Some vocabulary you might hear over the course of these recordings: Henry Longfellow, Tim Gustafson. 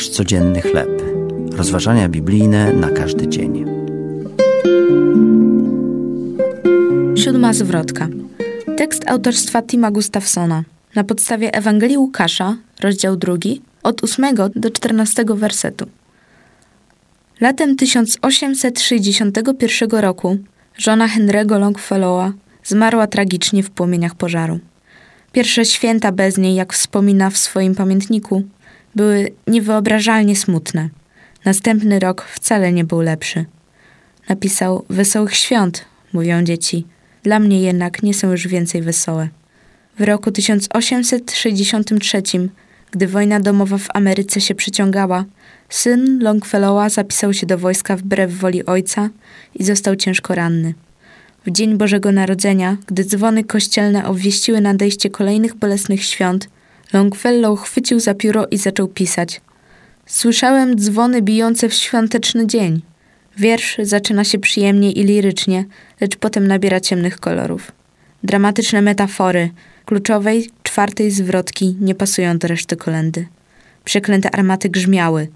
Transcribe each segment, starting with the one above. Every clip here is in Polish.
Nasz codzienny chleb. Rozważania biblijne na każdy dzień. 7. zwrotka. Tekst autorstwa Tima Gustafsona. Na podstawie Ewangelii Łukasza, rozdział 2, od 8 do 14 wersetu. Latem 1861 roku żona Henry'ego Longfellowa zmarła tragicznie w płomieniach pożaru. Pierwsze święta bez niej, jak wspomina w swoim pamiętniku, były niewyobrażalnie smutne. Następny rok wcale nie był lepszy. Napisał: „Wesołych świąt, mówią dzieci. Dla mnie jednak nie są już więcej wesołe”. W roku 1863, gdy wojna domowa w Ameryce się przyciągała, syn Longfellowa zapisał się do wojska wbrew woli ojca i został ciężko ranny. W dzień Bożego Narodzenia, gdy dzwony kościelne obwieściły nadejście kolejnych bolesnych świąt, Longfellow chwycił za pióro i zaczął pisać. „Słyszałem dzwony bijące w świąteczny dzień”. Wiersz zaczyna się przyjemnie i lirycznie, lecz potem nabiera ciemnych kolorów. Dramatyczne metafory kluczowej, 4. zwrotki nie pasują do reszty kolędy. Przeklęte armaty grzmiały.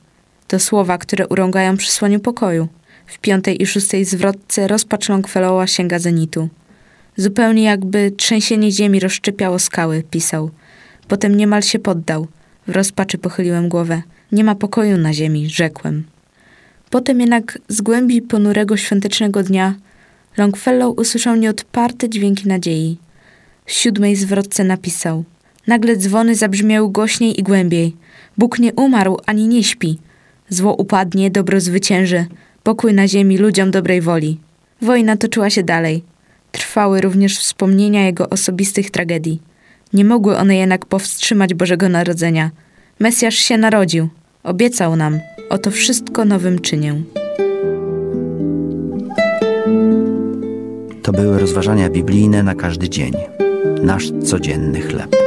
To słowa, które urągają przy słoniu pokoju. W 5. i 6. zwrotce rozpacz Longfellowa sięga zenitu. „Zupełnie jakby trzęsienie ziemi rozszczepiało skały”, pisał. Potem niemal się poddał. W rozpaczy pochyliłem głowę. „Nie ma pokoju na ziemi”, rzekłem. Potem jednak z głębi ponurego świątecznego dnia Longfellow usłyszał nieodparte dźwięki nadziei. W 7. zwrotce napisał: „Nagle dzwony zabrzmiały głośniej i głębiej. Bóg nie umarł ani nie śpi. Zło upadnie, dobro zwycięży. Pokój na ziemi ludziom dobrej woli”. Wojna toczyła się dalej. Trwały również wspomnienia jego osobistych tragedii. Nie mogły one jednak powstrzymać Bożego Narodzenia. Mesjasz się narodził. Obiecał nam. Oto wszystko nowym czynię. To były rozważania biblijne na każdy dzień. Nasz codzienny chleb.